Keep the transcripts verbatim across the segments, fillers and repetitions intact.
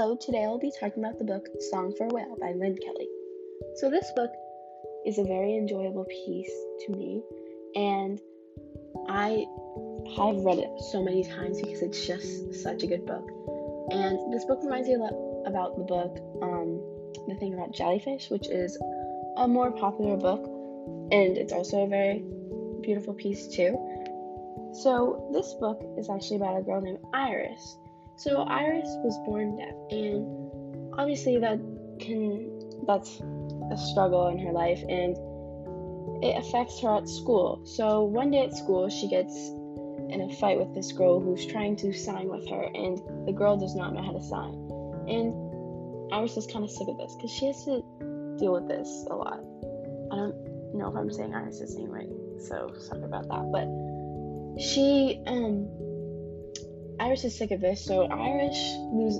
Hello, today I'll be talking about the book Song for a Whale by Lynn Kelly. So this book is a very enjoyable piece to me, and I have read it so many times because it's just such a good book. And this book reminds me a lot about the book um, The Thing About Jellyfish, which is a more popular book, and it's also a very beautiful piece too. So this book is actually about a girl named Iris. So Iris was born deaf, and obviously that can that's a struggle in her life, and it affects her at school. So one day at school, she gets in a fight with this girl who's trying to sign with her, and the girl does not know how to sign. And Iris is kind of sick of this because she has to deal with this a lot. I don't know if I'm saying Iris' name right, so sorry about that. But she um. Iris is sick of this, so Iris, lose,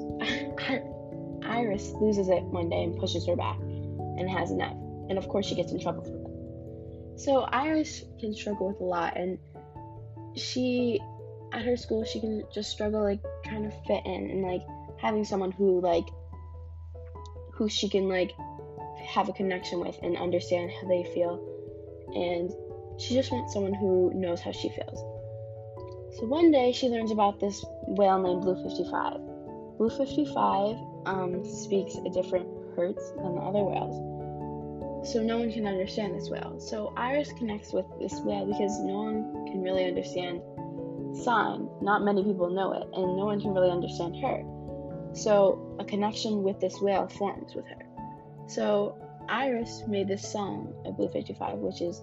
Iris loses it one day and pushes her back and has enough. And of course she gets in trouble for that. So Iris can struggle with a lot, and she, at her school, she can just struggle like trying to fit in and like having someone who like, who she can like have a connection with and understand how they feel. And she just wants someone who knows how she feels. So one day she learns about this whale named Blue fifty-five. Blue fifty-five um, speaks a different hertz than the other whales, so no one can understand this whale. So Iris connects with this whale because no one can really understand sign. Not many people know it, and no one can really understand her. So a connection with this whale forms with her. So Iris made this song of Blue fifty-five, which is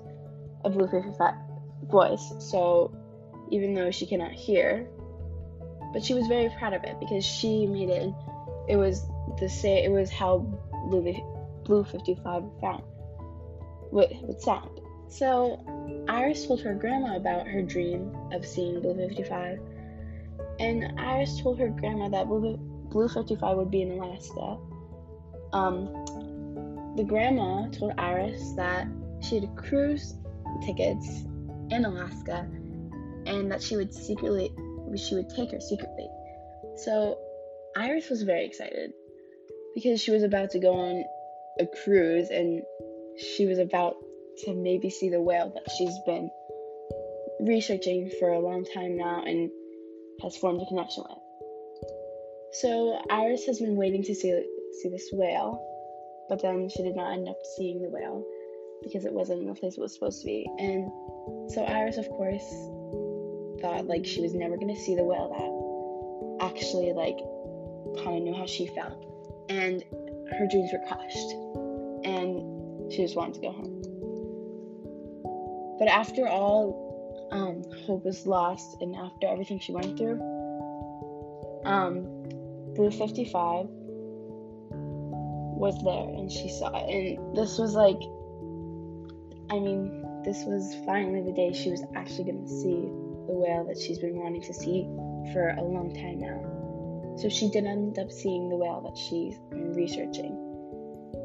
a Blue fifty-five voice. So even though she cannot hear, but she was very proud of it because she made it. It was the say it was how Blue, Blue fifty-five found would, would sound. So Iris told her grandma about her dream of seeing Blue fifty-five, and Iris told her grandma that Blue, Blue fifty-five would be in Alaska. Um, the grandma told Iris that she had cruise tickets in Alaska, and that she would secretly, she would take her secretly. So Iris was very excited because she was about to go on a cruise, and she was about to maybe see the whale that she's been researching for a long time now and has formed a connection with. So Iris has been waiting to see, see this whale, but then she did not end up seeing the whale because it wasn't in the place it was supposed to be. And so Iris, of course, thought like she was never gonna see the whale that actually like kind of knew how she felt, and her dreams were crushed, and she just wanted to go home. But after all um hope was lost, and after everything she went through, um Blue fifty-five was there, and she saw it, and this was like I mean this was finally the day she was actually gonna see the whale that she's been wanting to see for a long time now. So she did end up seeing the whale that she's been researching,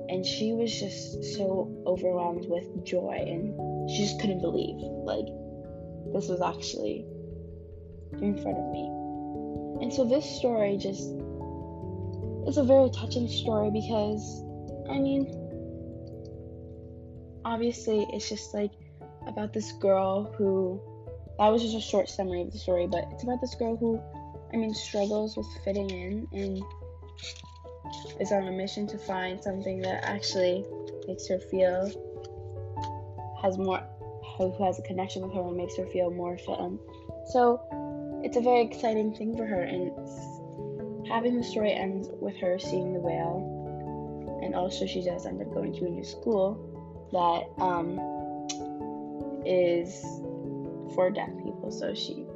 and she was just so overwhelmed with joy, and she just couldn't believe like this was actually in front of me. And so this story just it's a very touching story because I mean obviously it's just like about this girl who that was just a short summary of the story, but it's about this girl who, I mean, struggles with fitting in and is on a mission to find something that actually makes her feel, has more, who has a connection with her and makes her feel more fit in. So it's a very exciting thing for her, and having the story end with her seeing the whale, and also she does end up going to a new school that um, is for deaf people, so she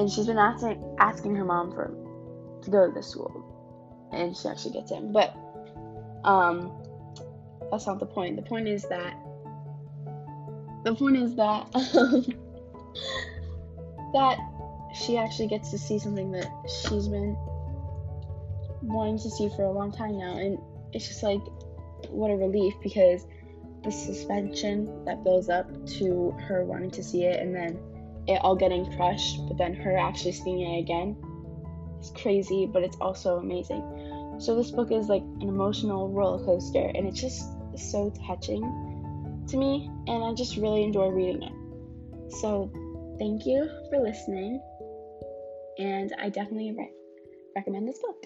and she's been asking asking her mom for to go to this school, and she actually gets in. But um that's not the point. The point is that the point is that um, that she actually gets to see something that she's been wanting to see for a long time now, and it's just like what a relief, because the suspension that builds up to her wanting to see it, and then it all getting crushed, but then her actually seeing it again, It's crazy, but it's also amazing. So this book is like an emotional roller coaster, and it's just so touching to me, and I just really enjoy reading it. So thank you for listening, and I definitely re- recommend this book.